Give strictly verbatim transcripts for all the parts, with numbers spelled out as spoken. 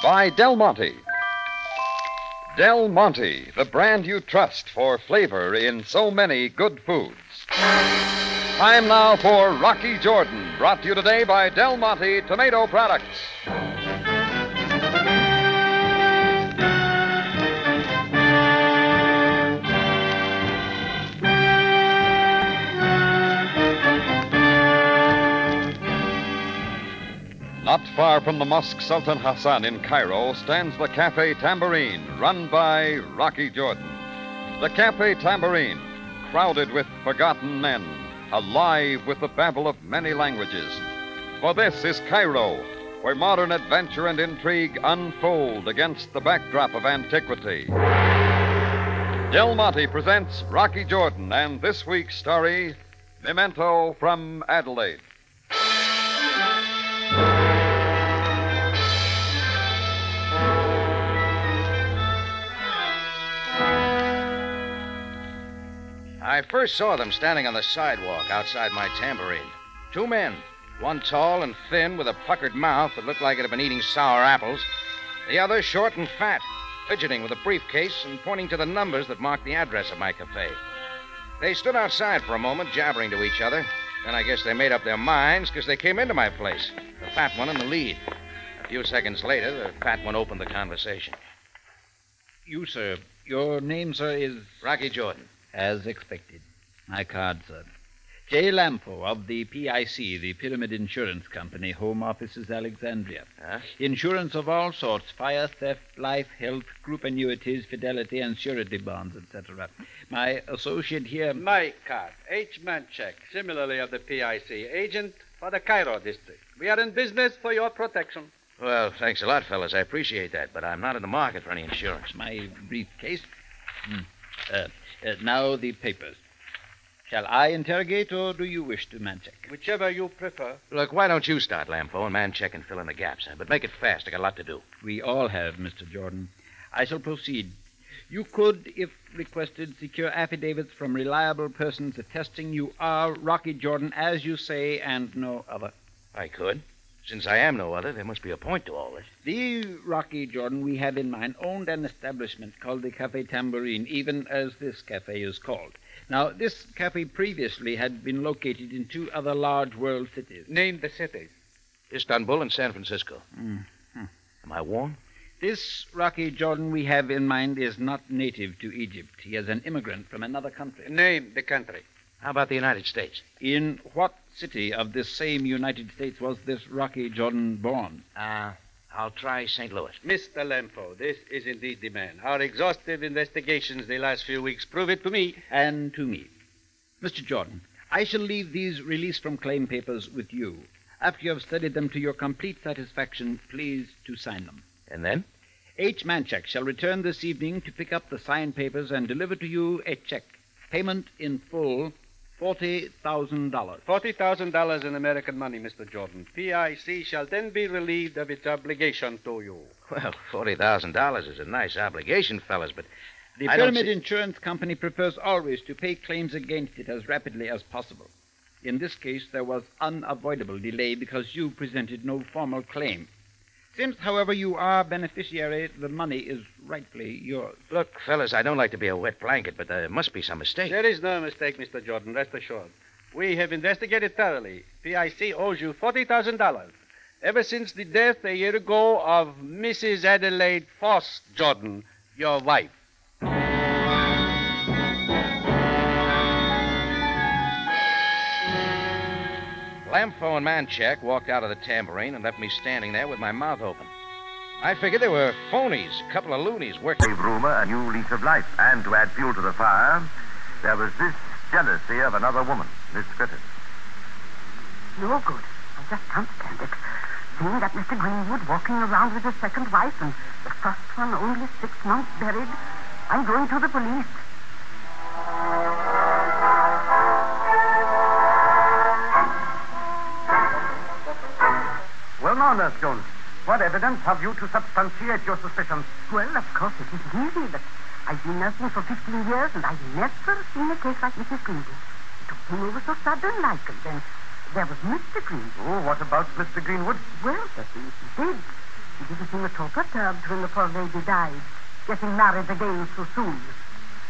Buy Del Monte. Del Monte, the brand you trust for flavor in so many good foods. Time now for Rocky Jordan, brought to you today by Del Monte Tomato Products. Not far from the Mosque Sultan Hassan in Cairo stands the Cafe Tambourine, run by Rocky Jordan. The Cafe Tambourine, crowded with forgotten men, alive with the babble of many languages. For this is Cairo, where modern adventure and intrigue unfold against the backdrop of antiquity. Del Monte presents Rocky Jordan and this week's story, Memento from Adelaide. I first saw them standing on the sidewalk outside my tambourine. Two men, one tall and thin with a puckered mouth that looked like it had been eating sour apples, the other short and fat, fidgeting with a briefcase and pointing to the numbers that marked the address of my cafe. They stood outside for a moment, jabbering to each other. Then I guess they made up their minds because they came into my place, the fat one in the lead. A few seconds later, the fat one opened the conversation. You, sir, your name, sir, is... Rocky Jordan. As expected. My card, sir. J. Lampo of the P I C, the Pyramid Insurance Company, Home Offices, Alexandria. Huh? Insurance of all sorts, fire, theft, life, health, group annuities, fidelity, and surety bonds, et cetera. My associate here... My card, H. Manchek, similarly of the P I C, agent for the Cairo district. We are in business for your protection. Well, thanks a lot, fellas. I appreciate that, but I'm not in the market for any insurance. My briefcase... Mm. Uh... Uh, now the papers. Shall I interrogate, or do you wish to, Manchek? Whichever you prefer. Look, why don't you start, Lampo, and Manchek can fill in the gaps, huh? But make it fast. I got a lot to do. We all have, Mister Jordan. I shall proceed. You could, if requested, secure affidavits from reliable persons attesting you are Rocky Jordan, as you say, and no other. I could. Since I am no other, there must be a point to all this. The Rocky Jordan we have in mind owned an establishment called the Cafe Tambourine, even as this cafe is called. Now, this cafe previously had been located in two other large world cities. Name the cities. Istanbul and San Francisco. Mm-hmm. Am I warm? This Rocky Jordan we have in mind is not native to Egypt. He is an immigrant from another country. Name the country. How about the United States? In what city of this same United States was this Rocky Jordan born? Uh, I'll try Saint Louis. Mister Lampo, this is indeed the man. Our exhaustive investigations the last few weeks prove it to me. And to me. Mister Jordan, I shall leave these release from claim papers with you. After you have studied them to your complete satisfaction, please to sign them. And then? H. Manchek shall return this evening to pick up the signed papers and deliver to you a check. Payment in full... Forty thousand dollars. Forty thousand dollars in American money, Mister Jordan. P I C shall then be relieved of its obligation to you. Well, forty thousand dollars is a nice obligation, fellas, but the I Pyramid see... Insurance Company prefers always to pay claims against it as rapidly as possible. In this case, there was unavoidable delay because you presented no formal claim. Since, however, you are beneficiary, the money is rightfully yours. Look, fellas, I don't like to be a wet blanket, but there must be some mistake. There is no mistake, Mister Jordan, rest assured. We have investigated thoroughly. P I C owes you forty thousand dollars. Ever since the death a year ago of Missus Adelaide Foss Jordan, your wife. Lamphone Manchak walked out of the tambourine and left me standing there with my mouth open. I figured they were phonies, a couple of loonies working. Gave Rumor a new lease of life, and to add fuel to the fire, there was this jealousy of another woman, Miss Griffith. You're good. I just can't stand it. Seeing that Mister Greenwood walking around with his second wife and the first one only six months buried, I'm going to the police. Now, Nurse Jones, what evidence have you to substantiate your suspicions? Well, of course, it isn't easy, but I've been nursing for fifteen years, and I've never seen a case like Missus Greenwood. It took him over so sudden like, and then there was Mister Greenwood. Oh, what about Mister Greenwood? Well, that he did. He didn't seem at all perturbed when the poor lady died, getting married again so soon.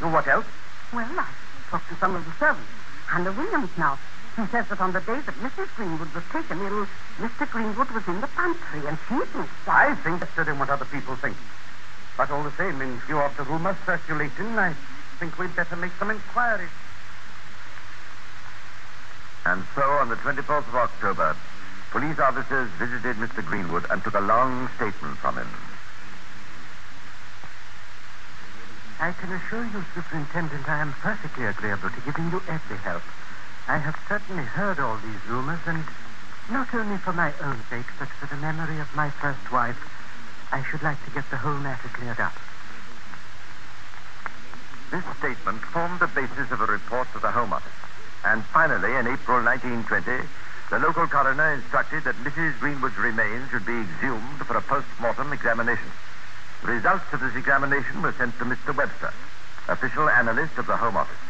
And what else? Well, I talked to some of the servants. Hannah Williams now. He says that on the day that Missus Greenwood was taken ill, Mister Greenwood was in the pantry, and he thinks that... I think that's in what other people think. But all the same, in view of the rumor circulating, I think we'd better make some inquiries. And so, on the twenty-fourth of October, police officers visited Mister Greenwood and took a long statement from him. I can assure you, Superintendent, I am perfectly agreeable to giving you every help. I have certainly heard all these rumors, and not only for my own sake, but for the memory of my first wife, I should like to get the whole matter cleared up. This statement formed the basis of a report to the Home Office, and finally, in April nineteen twenty, the local coroner instructed that Missus Greenwood's remains should be exhumed for a post-mortem examination. The results of this examination were sent to Mister Webster, official analyst of the Home Office.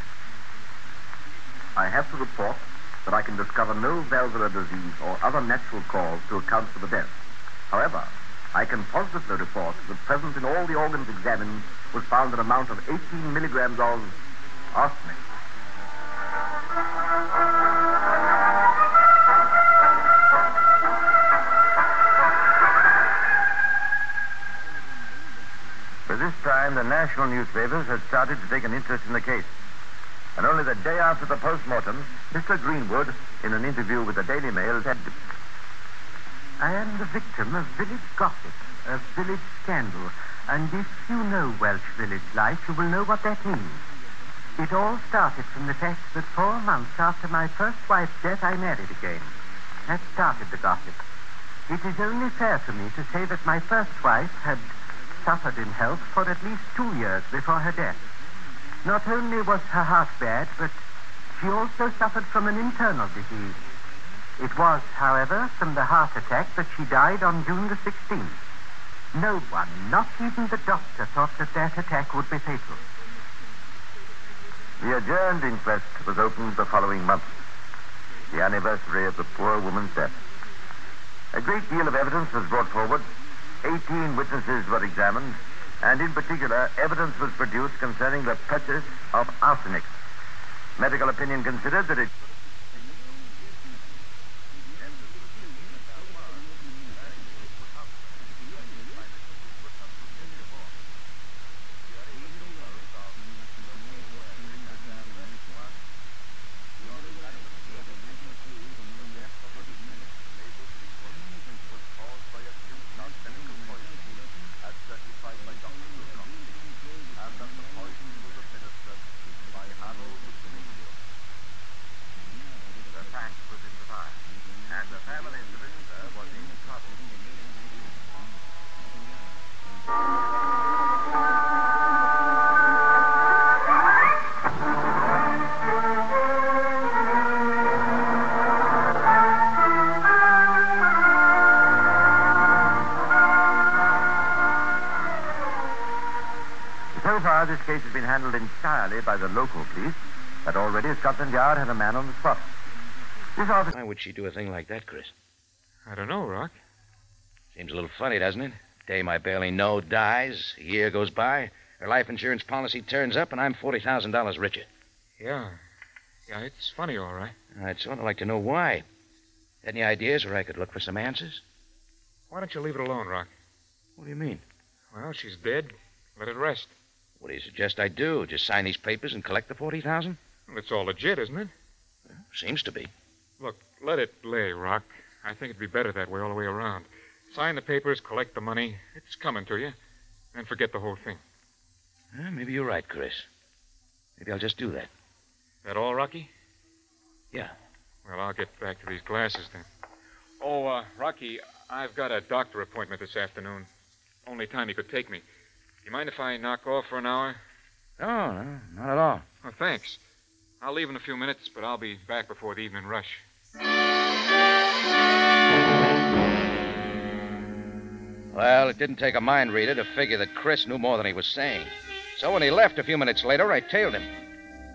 I have to report that I can discover no valvular disease or other natural cause to account for the death. However, I can positively report that present in all the organs examined was found an amount of eighteen milligrams of arsenic. By this time, the national newspapers had started to take an interest in the case. And only the day after the post-mortem, Mister Greenwood, in an interview with the Daily Mail, said, I am the victim of village gossip, of village scandal, and if you know Welsh village life, you will know what that means. It all started from the fact that four months after my first wife's death, I married again. That started the gossip. It is only fair to me to say that my first wife had suffered in health for at least two years before her death. Not only was her heart bad, but she also suffered from an internal disease. It was, however, from the heart attack that she died on June the sixteenth. No one, not even the doctor, thought that that attack would be fatal. The adjourned inquest was opened the following month, the anniversary of the poor woman's death. A great deal of evidence was brought forward. Eighteen witnesses were examined. And in particular, evidence was produced concerning the purchase of arsenic. Medical opinion considered that it... This case has been handled entirely by the local police, but already Scotland Yard had a man on the spot. This officer... Why would she do a thing like that, Chris? I don't know, Rock. Seems a little funny, doesn't it? Dame I barely know dies. A year goes by. Her life insurance policy turns up, and I'm forty thousand dollars richer. Yeah. Yeah, it's funny, all right. I'd sort of like to know why. Any ideas where I could look for some answers? Why don't you leave it alone, Rock? What do you mean? Well, she's dead. Let it rest. What do you suggest I do? Just sign these papers and collect the forty thousand dollars? Well, it's all legit, isn't it? Well, seems to be. Look, let it lay, Rock. I think it'd be better that way all the way around. Sign the papers, collect the money. It's coming to you. And forget the whole thing. Well, maybe you're right, Chris. Maybe I'll just do that. That all, Rocky? Yeah. Well, I'll get back to these glasses then. Oh, uh, Rocky, I've got a doctor appointment this afternoon. Only time he could take me. You mind if I knock off for an hour? Oh, no, not at all. Well, thanks. I'll leave in a few minutes, but I'll be back before the evening rush. Well, it didn't take a mind reader to figure that Chris knew more than he was saying. So when he left a few minutes later, I tailed him.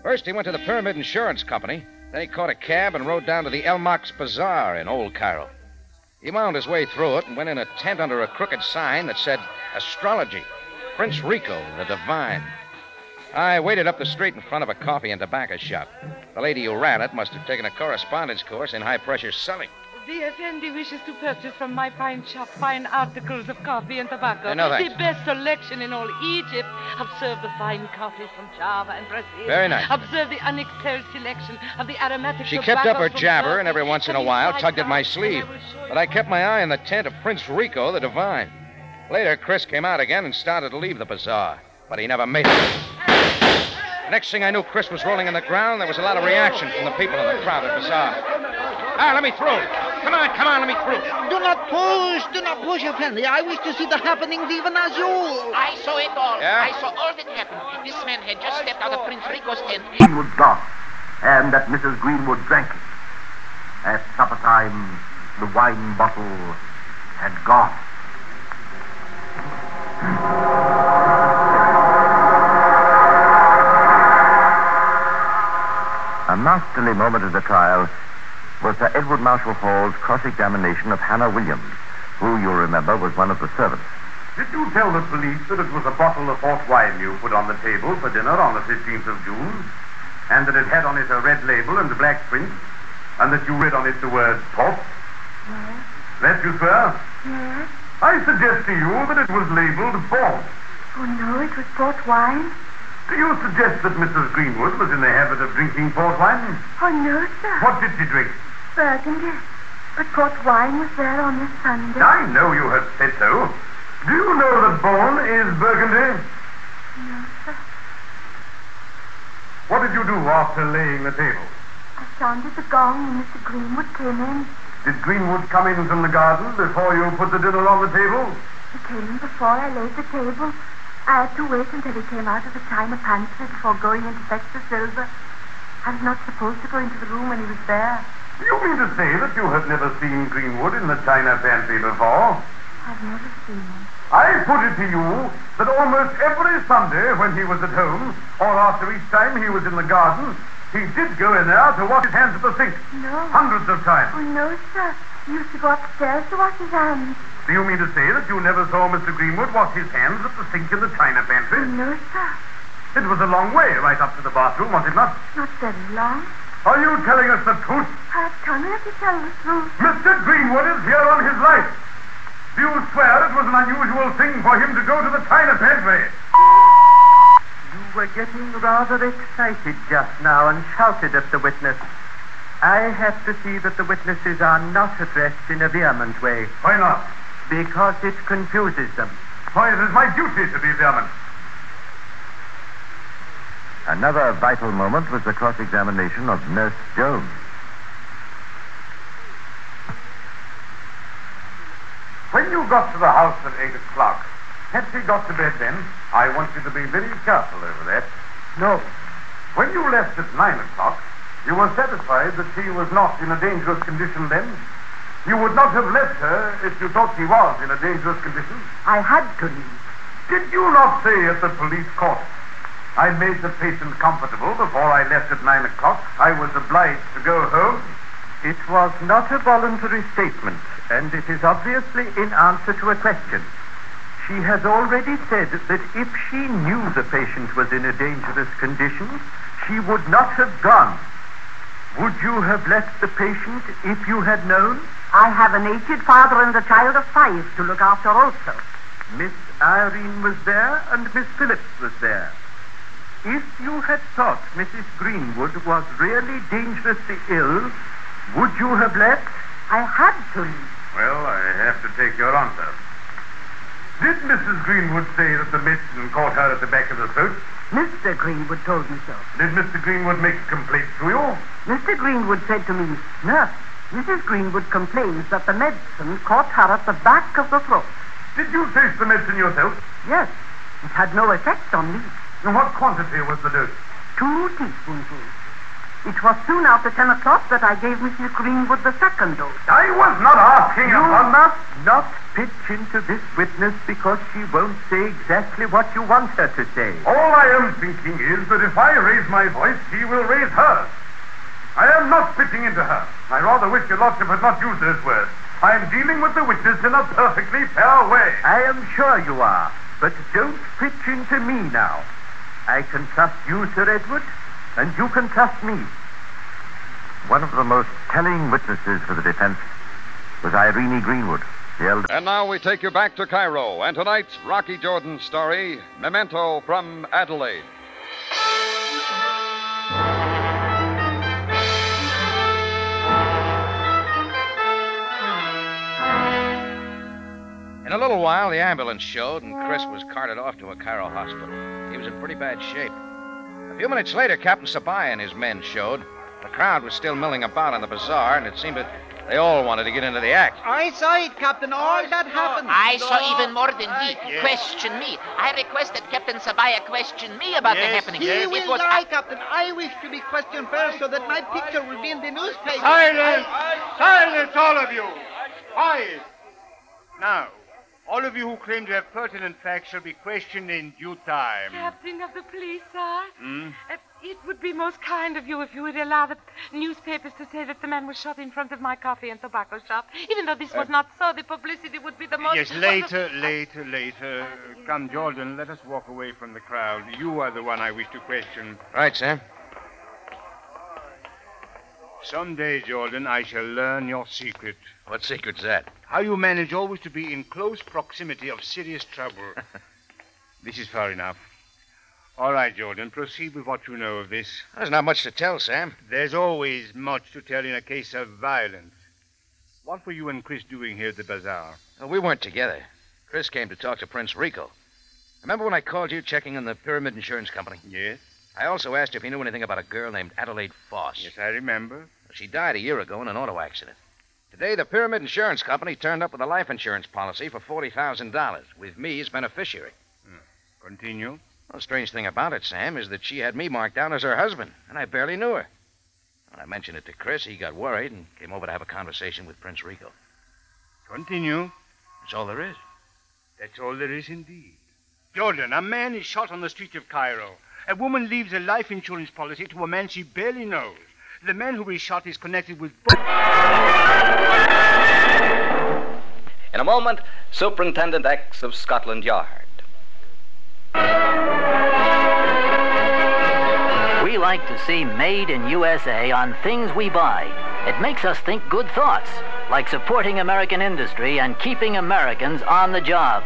First, he went to the Pyramid Insurance Company. Then he caught a cab and rode down to the El Mox Bazaar in Old Cairo. He wound his way through it and went in a tent under a crooked sign that said, Astrology, Prince Rico, the Divine. I waited up the street in front of a coffee and tobacco shop. The lady who ran it must have taken a correspondence course in high-pressure selling. The Effendi wishes to purchase from my fine shop fine articles of coffee and tobacco. No, thanks. The best selection in all Egypt. Observe the fine coffee from Java and Brazil. Very nice. Observe the unexcelled selection of the aromatic She kept up her jabber, and every once in a while tugged at my sleeve. But I kept my eye on the tent of Prince Rico, the Divine. Later, Chris came out again and started to leave the bazaar. But he never made it. Next thing I knew, Chris was rolling on the ground. There was a lot of reaction from the people in the crowd at the bazaar. All right, let me through. Come on, come on, let me through. Do not push, do not push, Effendi. I wish to see the happenings even as you. I saw it all. Yeah? I saw all that happened. This man had just stepped out of Prince Rico's tent. Greenwood got, and that Missus Greenwood drank it. At supper time, the wine bottle had gone. A masterly moment of the trial was Sir Edward Marshall Hall's cross-examination of Hannah Williams, who, you'll remember, was one of the servants. Did you tell the police that it was a bottle of port wine you put on the table for dinner on the fifteenth of June, and that it had on it a red label and a black print, and that you read on it the word port? Yes. That you swear? Yes. I suggest to you that it was labeled port. Oh, no, it was port wine. Do you suggest that Missus Greenwood was in the habit of drinking port wine? Oh, no, sir. What did she drink? Burgundy. But port wine was there on this Sunday. I know you have said so. Do you know that Beaune is Burgundy? No, sir. What did you do after laying the table? I sounded the gong and Mister Greenwood came in. Did Greenwood come in from the garden before you put the dinner on the table? He came in before I laid the table. I had to wait until he came out of the china pantry before going in to fetch the silver. I was not supposed to go into the room when he was there. You mean to say that you have never seen Greenwood in the china pantry before? I've never seen him. I put it to you that almost every Sunday when he was at home, or after each time he was in the garden, he did go in there to wash his hands at the sink. No. Hundreds of times. Oh, no, sir. He used to go upstairs to wash his hands. Do you mean to say that you never saw Mister Greenwood wash his hands at the sink in the china pantry? Oh, no, sir. It was a long way right up to the bathroom, was it not? Not very long. Are you telling us the truth? I have come here to tell the truth. Mister Greenwood is here on his life. Do you swear it was an unusual thing for him to go to the china pantry? You were getting rather excited just now and shouted at the witness. I have to see that the witnesses are not addressed in a vehement way. Why not? Because it confuses them. Why, it is my duty to be vehement. Another vital moment was the cross-examination of Nurse Jones. When you got to the house at eight o'clock, had she got to bed then? I want you to be very careful over that. No. When you left at nine o'clock, you were satisfied that she was not in a dangerous condition then? You would not have left her if you thought she was in a dangerous condition. I had to leave. Did you not say at the police court, I made the patient comfortable before I left at nine o'clock. I was obliged to go home. It was not a voluntary statement, and it is obviously in answer to a question. She has already said that if she knew the patient was in a dangerous condition, she would not have gone. Would you have left the patient if you had known? I have an aged father and a child of five to look after also. Miss Irene was there and Miss Phillips was there. If you had thought Missus Greenwood was really dangerously ill, would you have left? I had to leave. Well, I have to take your answer. Did Missus Greenwood say that the medicine caught her at the back of the throat? Mister Greenwood told me so. Did Mister Greenwood make a complaint to you? Mister Greenwood said to me, "Nurse, Missus Greenwood complains that the medicine caught her at the back of the throat." Did you taste the medicine yourself? Yes. It had no effect on me. And what quantity was the dose? Two teaspoonfuls. It was soon after ten o'clock that I gave Missus Greenwood the second dose. I was not asking you. You must not pitch into this witness because she won't say exactly what you want her to say. All I am thinking is that if I raise my voice, she will raise hers. I am not pitching into her. I rather wish your lordship had not used those words. I am dealing with the witness in a perfectly fair way. I am sure you are, but don't pitch into me now. I can trust you, Sir Edward, and you can trust me. One of the most telling witnesses for the defense was Irene Greenwood, the elder. And now we take you back to Cairo and tonight's Rocky Jordan story, Memento from Adelaide. In a little while, the ambulance showed, and Chris was carted off to a Cairo hospital. He was in pretty bad shape. A few minutes later, Captain Sabai and his men showed. The crowd was still milling about on the bazaar, and it seemed that they all wanted to get into the act. I saw it, Captain. All that happened. I saw even more than he. Yes. Question me. I request that Captain Sabaya question me about yes, the happening. He yes. will lie, I... Captain. I wish to be questioned first so that my picture will be in the newspaper. Silence! Silence, all of you! Quiet! Now, all of you who claim to have pertinent facts shall be questioned in due time. Captain of the police, sir. Hmm? Uh, it would be most kind of you if you would allow the newspapers to say that the man was shot in front of my coffee and tobacco shop. Even though this uh, was not so, the publicity would be the most... Yes, later, the... later, later. Uh, yes. Come, Jordan, let us walk away from the crowd. You are the one I wish to question. Right, sir. Someday, Jordan, I shall learn your secret. What secret's that? How you manage always to be in close proximity of serious trouble. This is far enough. All right, Jordan, proceed with what you know of this. There's not much to tell, Sam. There's always much to tell in a case of violence. What were you and Chris doing here at the bazaar? Well, we weren't together. Chris came to talk to Prince Rico. Remember when I called you checking on the Pyramid Insurance Company? Yes. I also asked if he knew anything about a girl named Adelaide Foss. Yes, I remember. She died a year ago in an auto accident. Today, the Pyramid Insurance Company turned up with a life insurance policy for forty thousand dollars, with me as beneficiary. Hmm. Continue. Well, the strange thing about it, Sam, is that she had me marked down as her husband, and I barely knew her. When I mentioned it to Chris, he got worried and came over to have a conversation with Prince Rico. Continue. That's all there is. That's all there is indeed. Jordan, a man is shot on the streets of Cairo. A woman leaves a life insurance policy to a man she barely knows. The man who is shot is connected with... In a moment, Superintendent X of Scotland Yard. We like to see Made in U S A on things we buy. It makes us think good thoughts, like supporting American industry and keeping Americans on the job.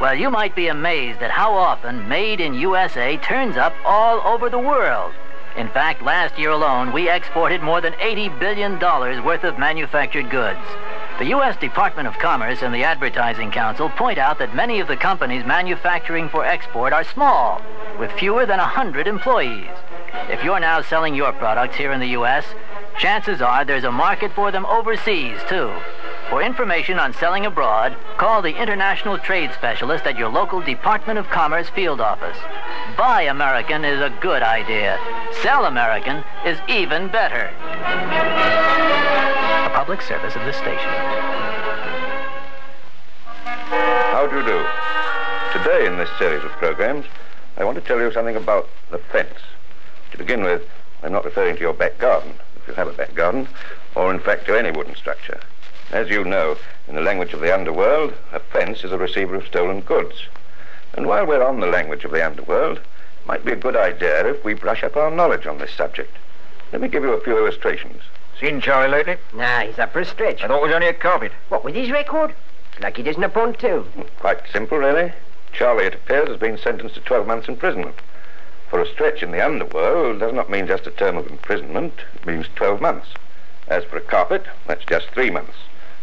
Well, you might be amazed at how often Made in U S A turns up all over the world. In fact, last year alone, we exported more than eighty billion dollars worth of manufactured goods. The U S Department of Commerce and the Advertising Council point out that many of the companies manufacturing for export are small, with fewer than one hundred employees. If you're now selling your products here in the U S, chances are there's a market for them overseas, too. For information on selling abroad, call the International Trade Specialist at your local Department of Commerce field office. Buy American is a good idea. Sell American is even better. A public service of this station. How do you do? Today in this series of programs, I want to tell you something about the fence. To begin with, I'm not referring to your back garden. The to have a back garden, or in fact to any wooden structure. As you know, in the language of the underworld, a fence is a receiver of stolen goods. And while we're on the language of the underworld, it might be a good idea if we brush up our knowledge on this subject. Let me give you a few illustrations. Seen Charlie lately? Nah, he's up for a stretch. I thought it was only a carpet. What, with his record? It's like he doesn't upon two. Quite simple, really. Charlie, it appears, has been sentenced to twelve months' imprisonment. For a stretch in the underworld does not mean just a term of imprisonment. It means twelve months. As for a carpet, that's just three months.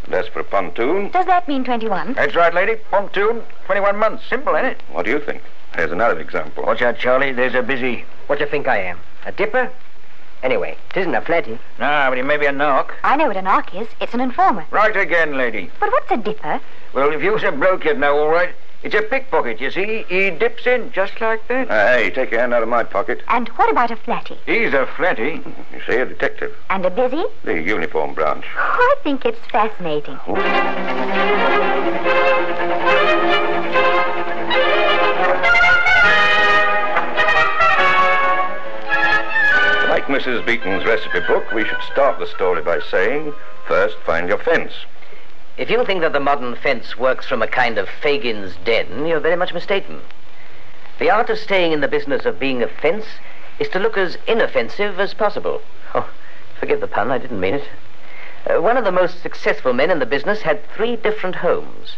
And as for a pontoon... Does that mean twenty-one? That's right, lady. Pontoon, twenty-one months. Simple, ain't it? What do you think? Here's another example. Watch out, Charlie. There's a busy... What do you think I am? A dipper? Anyway, it isn't a flatty. No, but it may be a narc. I know what a narc is. It's an informer. Right again, lady. But what's a dipper? Well, if you was a bloke, you'd know, all right. It's a pickpocket, you see. He dips in just like that. Uh, hey, take your hand out of my pocket. And what about a flatty? He's a flatty. You see, a detective. And a busy? The uniform branch. Oh, I think it's fascinating. Like Missus Beaton's recipe book, we should start the story by saying, first, find your fence. If you think that the modern fence works from a kind of Fagin's den, you're very much mistaken. The art of staying in the business of being a fence is to look as inoffensive as possible. Oh, forgive the pun, I didn't mean it. Uh, one of the most successful men in the business had three different homes.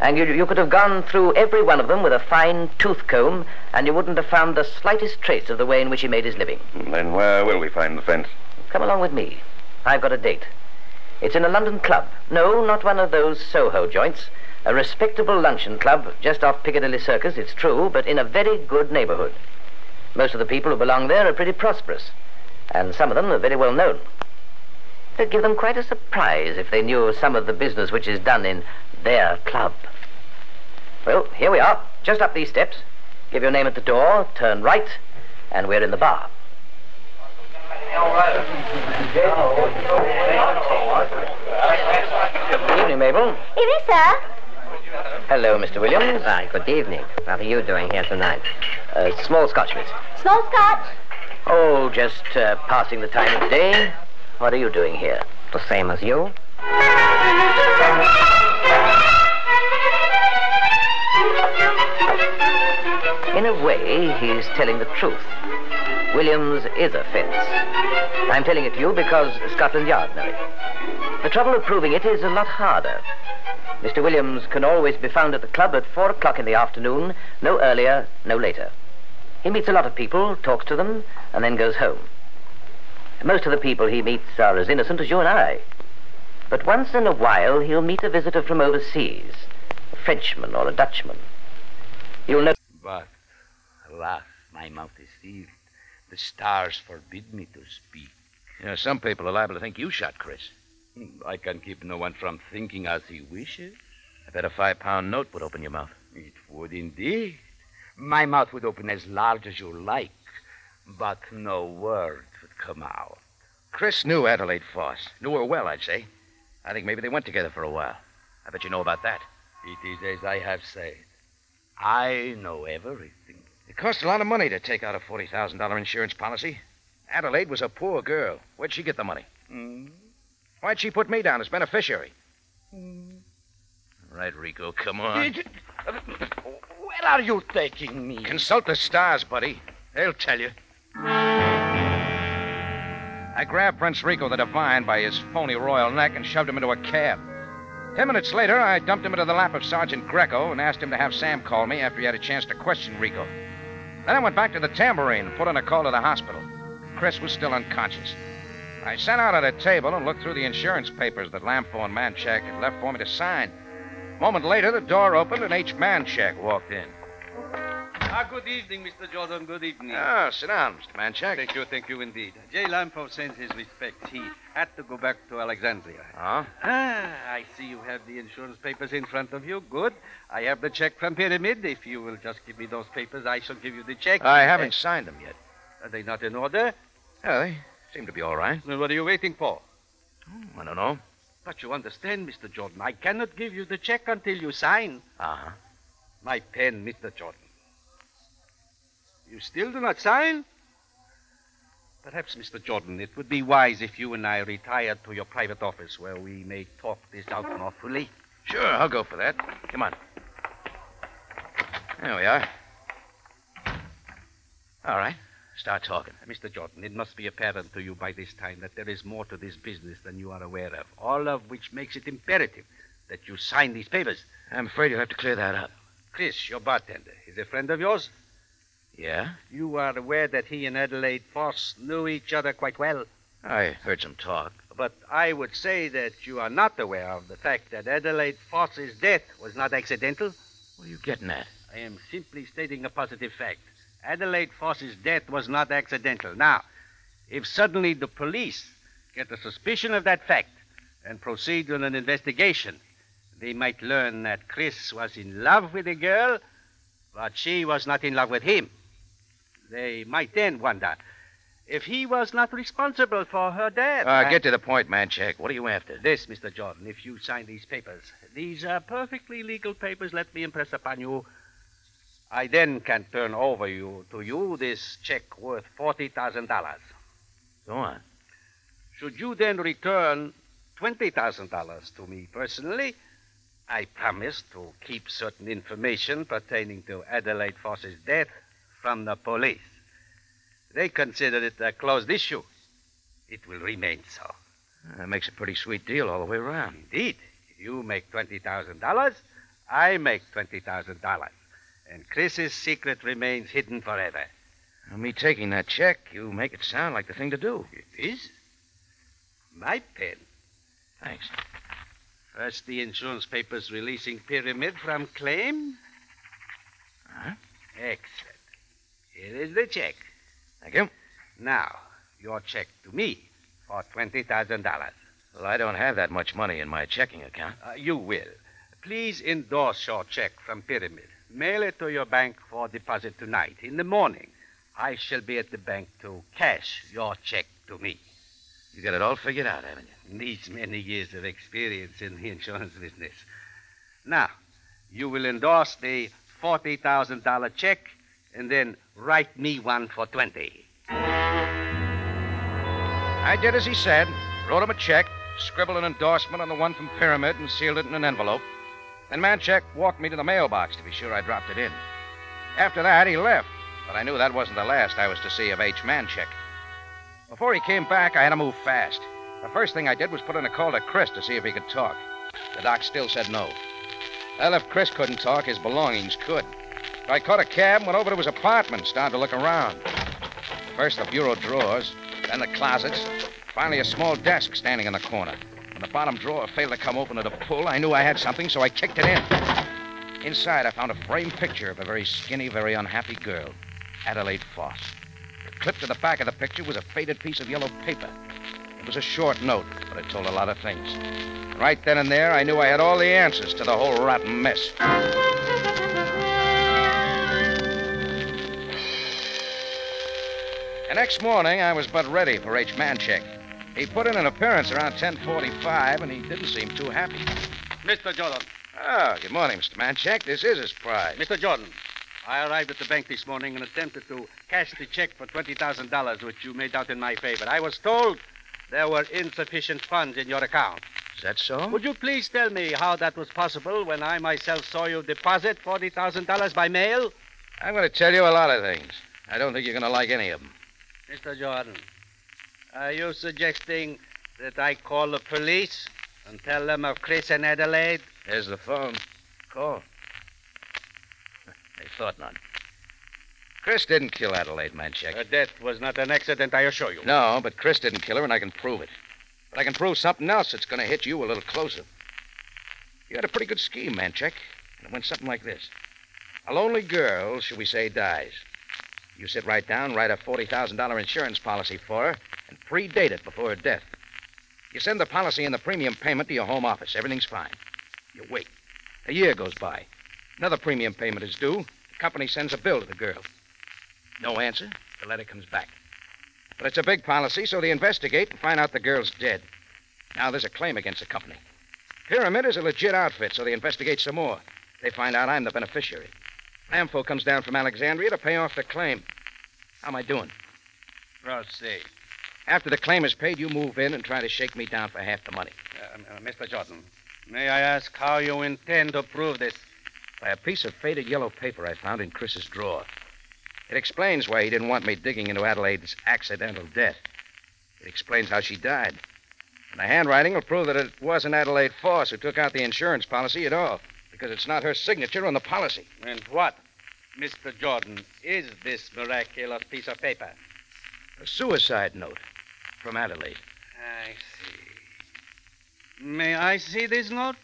And you, you could have gone through every one of them with a fine tooth comb, and you wouldn't have found the slightest trace of the way in which he made his living. Then where will we find the fence? Come along with me. I've got a date. It's in a London club. No, not one of those Soho joints. A respectable luncheon club just off Piccadilly Circus, it's true, but in a very good neighbourhood. Most of the people who belong there are pretty prosperous, and some of them are very well known. It would give them quite a surprise if they knew some of the business which is done in their club. Well, here we are, just up these steps. Give your name at the door, turn right, and we're in the bar. Good evening, Mabel. Evening, sir. Hello, Mister Williams. Hi, good evening. What are you doing here tonight? Uh, small scotch, miss. Small scotch? Oh, just uh, passing the time of day. What are you doing here? The same as you. In a way, he's telling the truth. Williams is a fence. I'm telling it to you because Scotland Yard know it. The trouble of proving it is a lot harder. Mister Williams can always be found at the club at four o'clock in the afternoon, no earlier, no later. He meets a lot of people, talks to them, and then goes home. Most of the people he meets are as innocent as you and I. But once in a while, he'll meet a visitor from overseas, a Frenchman or a Dutchman. You'll know... But, alas, my mouth is sealed. The stars forbid me to speak. You know, some people are liable to think you shot Chris. I can keep no one from thinking as he wishes. I bet a five-pound note would open your mouth. It would indeed. My mouth would open as large as you like, but no word would come out. Chris knew Adelaide Foss. Knew her well, I'd say. I think maybe they went together for a while. I bet you know about that. It is as I have said. I know everything. It cost a lot of money to take out a forty thousand dollars insurance policy. Adelaide was a poor girl. Where'd she get the money? Mm. Why'd she put me down as beneficiary? Mm. All right, Rico, come on. Where are you taking me? Consult the stars, buddy. They'll tell you. I grabbed Prince Rico the Divine by his phony royal neck and shoved him into a cab. Ten minutes later, I dumped him into the lap of Sergeant Greco and asked him to have Sam call me after he had a chance to question Rico. Then I went back to the Tambourine and put in a call to the hospital. Chris was still unconscious. I sat out at a table and looked through the insurance papers that Lampho and Manchak had left for me to sign. A moment later, the door opened and H. Manchak walked in. Ah, good evening, Mister Jordan. Good evening. Ah, sit down, Mister Manchak. Thank you, thank you indeed. J. Lampho sends his respects. He had to go back to Alexandria. Huh? Ah, I see you have the insurance papers in front of you. Good. I have the check from Pyramid. If you will just give me those papers, I shall give you the check. I haven't uh, signed them yet. Are they not in order? Oh, they seem to be all right. Well, what are you waiting for? Oh, I don't know. But you understand, Mister Jordan, I cannot give you the check until you sign. Uh-huh. My pen, Mister Jordan. You still do not sign? Perhaps, Mister Jordan, it would be wise if you and I retired to your private office where we may talk this out more fully. Sure, I'll go for that. Come on. There we are. All right, start talking. Mister Jordan, it must be apparent to you by this time that there is more to this business than you are aware of, all of which makes it imperative that you sign these papers. I'm afraid you'll have to clear that up. Chris, your bartender, is a friend of yours? Yeah? You are aware that he and Adelaide Foss knew each other quite well? I heard some talk. But I would say that you are not aware of the fact that Adelaide Foss's death was not accidental. What are you getting at? I am simply stating a positive fact. Adelaide Foss's death was not accidental. Now, if suddenly the police get a suspicion of that fact and proceed on an investigation, they might learn that Chris was in love with a girl, but she was not in love with him. They might then wonder if he was not responsible for her death. Uh, I... Get to the point, Manchek. What are you after? This, Mister Jordan, if you sign these papers. These are perfectly legal papers, let me impress upon you. I then can turn over you to you this check worth forty thousand dollars. Go on. Should you then return twenty thousand dollars to me personally, I promise to keep certain information pertaining to Adelaide Foss's death from the police. They consider it a closed issue. It will remain so. That makes a pretty sweet deal all the way around. Indeed. You make twenty thousand dollars, I make twenty thousand dollars. And Chris's secret remains hidden forever. Now, me taking that check, you make it sound like the thing to do. It is. My pen. Thanks. First, the insurance papers releasing Pyramid from claim. Huh? Excellent. Here is the check. Thank you. Now, your check to me for twenty thousand dollars. Well, I don't have that much money in my checking account. Uh, you will. Please endorse your check from Pyramid. Mail it to your bank for deposit tonight. In the morning, I shall be at the bank to cash your check to me. You got it all figured out, haven't you? Needs many years of experience in the insurance business. Now, you will endorse the forty thousand dollars check and then write me one for twenty. I did as he said, wrote him a check, scribbled an endorsement on the one from Pyramid and sealed it in an envelope. Then Manchek walked me to the mailbox to be sure I dropped it in. After that, he left, but I knew that wasn't the last I was to see of H. Manchek. Before he came back, I had to move fast. The first thing I did was put in a call to Chris to see if he could talk. The doc still said no. Well, if Chris couldn't talk, his belongings could. So I caught a cab and went over to his apartment and started to look around. First the bureau drawers, then the closets, finally a small desk standing in the corner. When the bottom drawer failed to come open at a pull, I knew I had something, so I kicked it in. Inside, I found a framed picture of a very skinny, very unhappy girl, Adelaide Foss. Clipped to the back of the picture was a faded piece of yellow paper. It was a short note, but it told a lot of things. And right then and there, I knew I had all the answers to the whole rotten mess. The next morning, I was but ready for H. Manchek. He put in an appearance around ten forty-five, and he didn't seem too happy. Mister Jordan. Oh, good morning, Mister Manchek. This is his prize. Mister Jordan, I arrived at the bank this morning and attempted to cash the check for twenty thousand dollars, which you made out in my favor. I was told there were insufficient funds in your account. Is that so? Would you please tell me how that was possible when I myself saw you deposit forty thousand dollars by mail? I'm going to tell you a lot of things. I don't think you're going to like any of them. Mister Jordan, are you suggesting that I call the police and tell them of Chris and Adelaide? There's the phone. Call. They thought not. Chris didn't kill Adelaide, Manchek. Her death was not an accident, I assure you. No, but Chris didn't kill her, and I can prove it. But I can prove something else that's going to hit you a little closer. You had a pretty good scheme, Manchek. And it went something like this. A lonely girl, should we say, dies. You sit right down, write a forty thousand dollars insurance policy for her, and predate it before her death. You send the policy and the premium payment to your home office. Everything's fine. You wait. A year goes by. Another premium payment is due. The company sends a bill to the girl. No answer. The letter comes back. But it's a big policy, so they investigate and find out the girl's dead. Now there's a claim against the company. Pyramid is a legit outfit, so they investigate some more. They find out I'm the beneficiary. Lamfo comes down from Alexandria to pay off the claim. How am I doing? I'll see. After the claim is paid, you move in and try to shake me down for half the money. Uh, Mister Jordan, may I ask how you intend to prove this? By a piece of faded yellow paper I found in Chris's drawer. It explains why he didn't want me digging into Adelaide's accidental death. It explains how she died. And the handwriting will prove that it wasn't Adelaide Force who took out the insurance policy at all, because it's not her signature on the policy. And what, Mister Jordan, is this miraculous piece of paper? A suicide note from Adelaide. I see. May I see this note?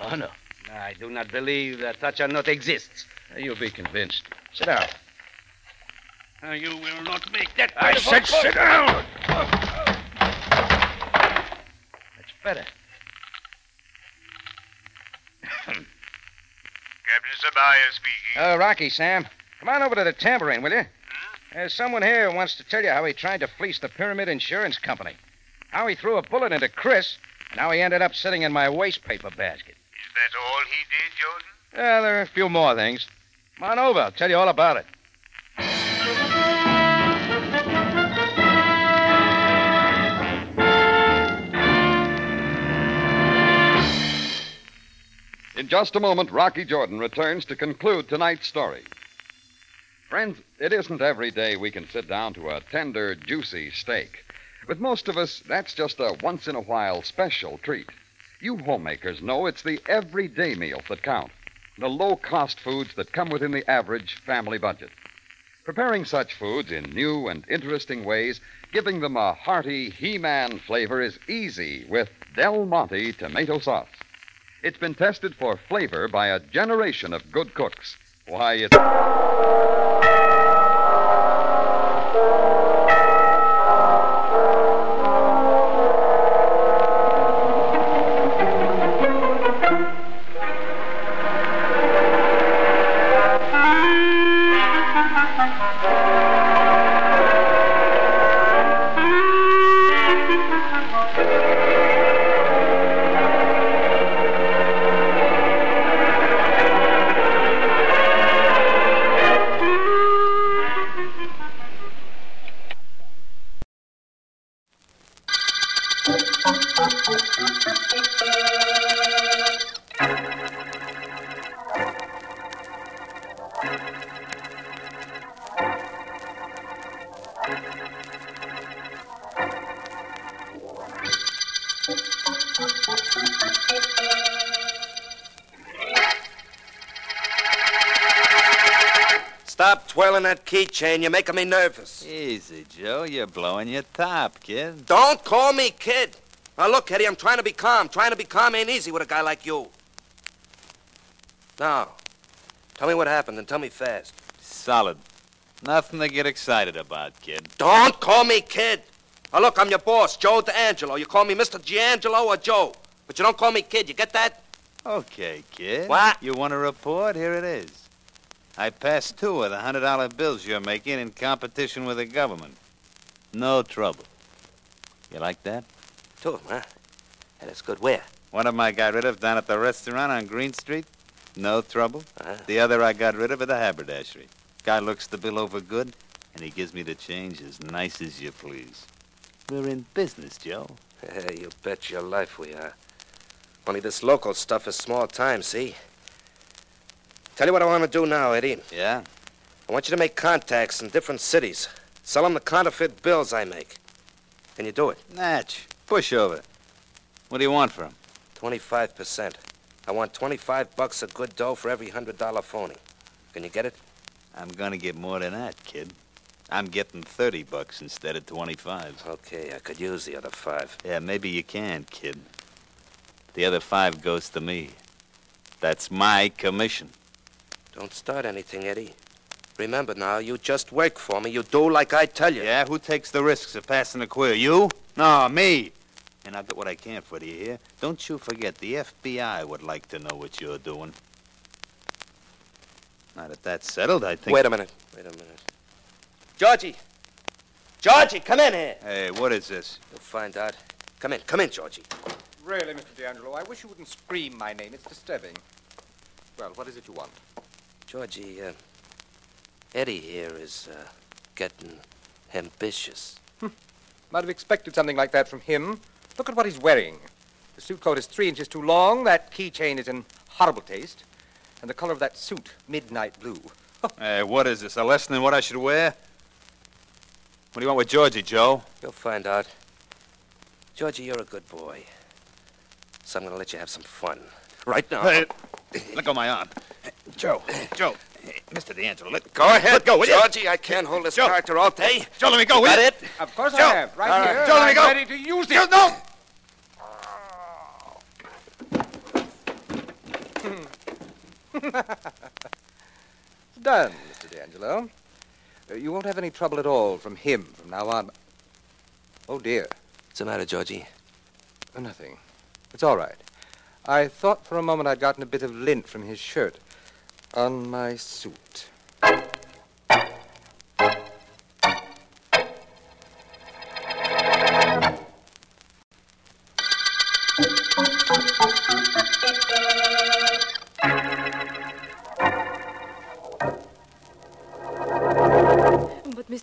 Oh, no. I do not believe that such a note exists. You'll be convinced. Sit down. Uh, you will not make that... I said sit down! That's better. Captain Zabaya speaking. Oh, uh, Rocky, Sam. Come on over to the tambourine, will you? Hmm? There's someone here who wants to tell you how he tried to fleece the Pyramid Insurance Company, how he threw a bullet into Chris, and how he ended up sitting in my waste paper basket. Is that all he did, Jordan? Yeah, there are a few more things. Come on over. I'll tell you all about it. In just a moment, Rocky Jordan returns to conclude tonight's story. Friends, it isn't every day we can sit down to a tender, juicy steak. With most of us, that's just a once-in-a-while special treat. You homemakers know it's the everyday meals that count, the low-cost foods that come within the average family budget. Preparing such foods in new and interesting ways, giving them a hearty He-Man flavor is easy with Del Monte tomato sauce. It's been tested for flavor by a generation of good cooks. Why, it's... Stop twirling that keychain. You're making me nervous. Easy, Joe. You're blowing your top, kid. Don't call me kid. Now, look, Eddie, I'm trying to be calm. Trying to be calm ain't easy with a guy like you. Now, tell me what happened, and tell me fast. Solid. Nothing to get excited about, kid. Don't call me kid. Now, look, I'm your boss, Joe D'Angelo. You call me Mister D'Angelo or Joe, but you don't call me kid. You get that? Okay, kid. What? You want a report? Here it is. I passed two of the one hundred dollar bills you're making in competition with the government. No trouble. You like that? Two of them, huh? And it's good where? One of them I got rid of down at the restaurant on Green Street. No trouble. Uh-huh. The other I got rid of at the haberdashery. Guy looks the bill over good, and he gives me the change as nice as you please. We're in business, Joe. Hey, you bet your life we are. Only this local stuff is small time, see? Tell you what I want to do now, Eddie. Yeah? I want you to make contacts in different cities. Sell them the counterfeit bills I make. Can you do it? Natch. Push over. What do you want for them? twenty-five percent. I want twenty-five bucks of good dough for every one hundred dollar phony. Can you get it? I'm going to get more than that, kid. I'm getting thirty bucks instead of twenty-five. Okay, I could use the other five. Yeah, maybe you can, kid. The other five goes to me. That's my commission. Don't start anything, Eddie. Remember now, you just work for me. You do like I tell you. Yeah, who takes the risks of passing the queer? You? No, me. And I'll get what I can for you here. Don't you forget, the F B I would like to know what you're doing. Now that that's settled, I think... Wait a minute. Wait a minute. Georgie! Georgie, come in here! Hey, what is this? You'll find out. Come in. Come in, Georgie. Really, Mister D'Angelo, I wish you wouldn't scream my name. It's disturbing. Well, what is it you want? Georgie, uh, Eddie here is uh, getting Ambitious. Hm. Might have expected something like that from him. Look at what he's wearing. The suit coat is three inches too long. That keychain is in horrible taste. And the color of that suit, midnight blue. Hey, what is this? A lesson in what I should wear? What do you want with Georgie, Joe? You'll find out. Georgie, you're a good boy. So I'm going to let you have some fun. Right now. Hey, let go of my arm. Hey, Joe, Joe, hey, Mister D'Angelo, let go. Go ahead. Let go, will Georgie, you? I can't hold this Joe. Character all day. Joe, let me go, will you? Got it? Of course Joe. I have. Right all here. Right. Joe, let me go. I'm ready to use it. Joe, no! It's done, Mister D'Angelo. Uh, you won't have any trouble at all from him from now on. Oh, dear. What's the matter, Georgie? Oh, nothing. It's all right. I thought for a moment I'd gotten a bit of lint from his shirt on my suit.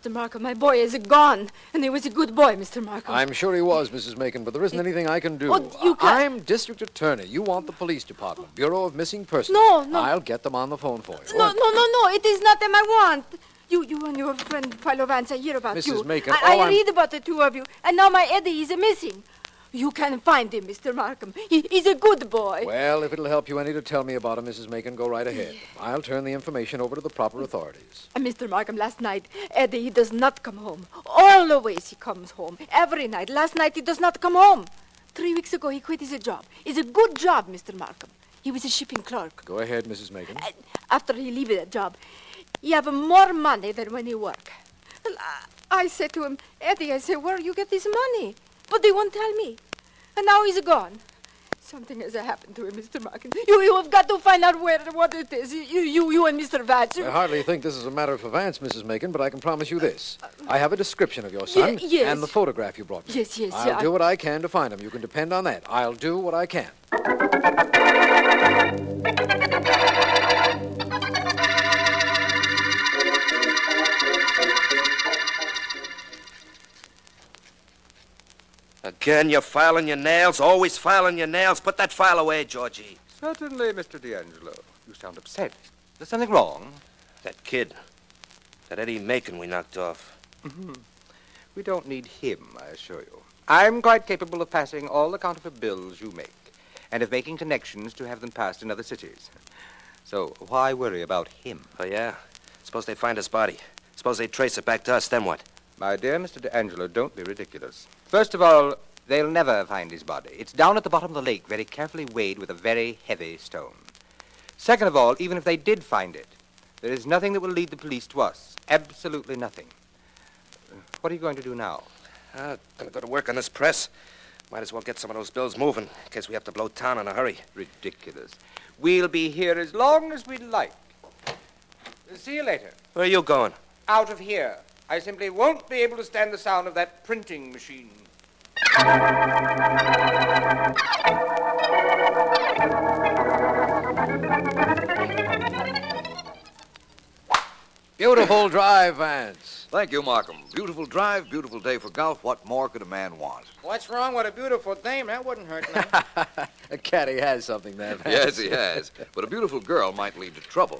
Markham, my boy is gone, and he was a good boy, Mister Markham. I'm sure he was, Missus Macon, but there isn't anything I can do. Oh, you can... I'm district attorney. You want the police department, Bureau of Missing Persons. No, no. I'll get them on the phone for you. No, no, no, no. It is not them I want. You you and your friend Philo Vance, I hear about Missus you. Missus Macon, I, I oh, read I'm... about the two of you, and now my Eddie is missing. You can find him, Mister Markham. He, he's a good boy. Well, if it'll help you any to tell me about him, Missus Macon, go right ahead. I'll turn the information over to the proper authorities. Uh, Mister Markham, last night, Eddie, he does not come home. Always he comes home. Every night. Last night, he does not come home. Three weeks ago, he quit his job. It's a good job, Mister Markham. He was a shipping clerk. Go ahead, Missus Macon. Uh, after he leave that job, he have more money than when he work. And I, I said to him, Eddie, I say, where you get this money? But they won't tell me. And now he's gone. Something has happened to him, Mister Markham. You you have got to find out where what it is. You you, you and Mister Vance. I hardly think this is a matter for Vance, Missus Macon, but I can promise you this. Uh, I have a description of your son y- yes. and the photograph you brought me. Yes, yes, I'll yeah, do I... what I can to find him. You can depend on that. I'll do what I can. Again, you're filing your nails, always filing your nails. Put that file away, Georgie. Certainly, Mister D'Angelo. You sound upset. There's something wrong. That kid. That Eddie Macon we knocked off. Mm-hmm. We don't need him, I assure you. I'm quite capable of passing all the counterfeit bills you make and of making connections to have them passed in other cities. So why worry about him? Oh, yeah? Suppose they find his body. Suppose they trace it back to us, then what? My dear Mister D'Angelo, don't be ridiculous. First of all, they'll never find his body. It's down at the bottom of the lake, very carefully weighed with a very heavy stone. Second of all, even if they did find it, there is nothing that will lead the police to us. Absolutely nothing. What are you going to do now? I'm uh, going to go to work on this press. Might as well get some of those bills moving, in case we have to blow town in a hurry. Ridiculous. We'll be here as long as we like. See you later. Where are you going? Out of here. I simply won't be able to stand the sound of that printing machine. Beautiful drive, Vance. Thank you, Markham. Beautiful drive, beautiful day for golf. What more could a man want? What's wrong with a beautiful dame? That wouldn't hurt me. A caddy has something there, Vance. Yes, he has. But a beautiful girl might lead to trouble.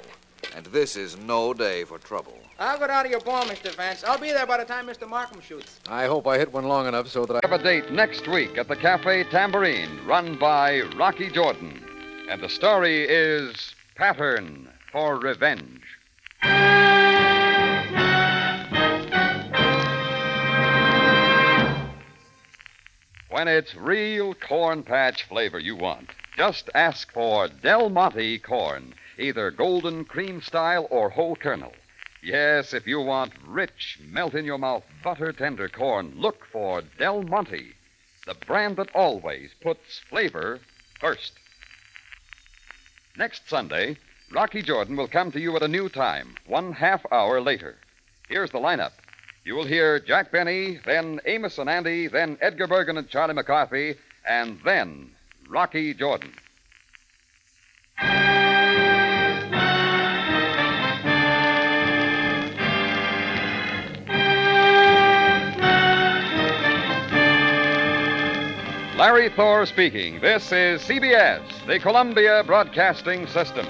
And this is no day for trouble. I'll go down to your ball, Mister Vance. I'll be there by the time Mister Markham shoots. I hope I hit one long enough so that I... have a date next week at the Cafe Tambourine, run by Rocky Jordan. And the story is Pattern for Revenge. When it's real corn patch flavor you want, just ask for Del Monte corn. Either golden cream style or whole kernel. Yes, if you want rich, melt-in-your-mouth, butter-tender corn, look for Del Monte, the brand that always puts flavor first. Next Sunday, Rocky Jordan will come to you at a new time, one half hour later. Here's the lineup. You will hear Jack Benny, then Amos and Andy, then Edgar Bergen and Charlie McCarthy, and then Rocky Jordan. Larry Thor speaking. This is C B S, the Columbia Broadcasting System.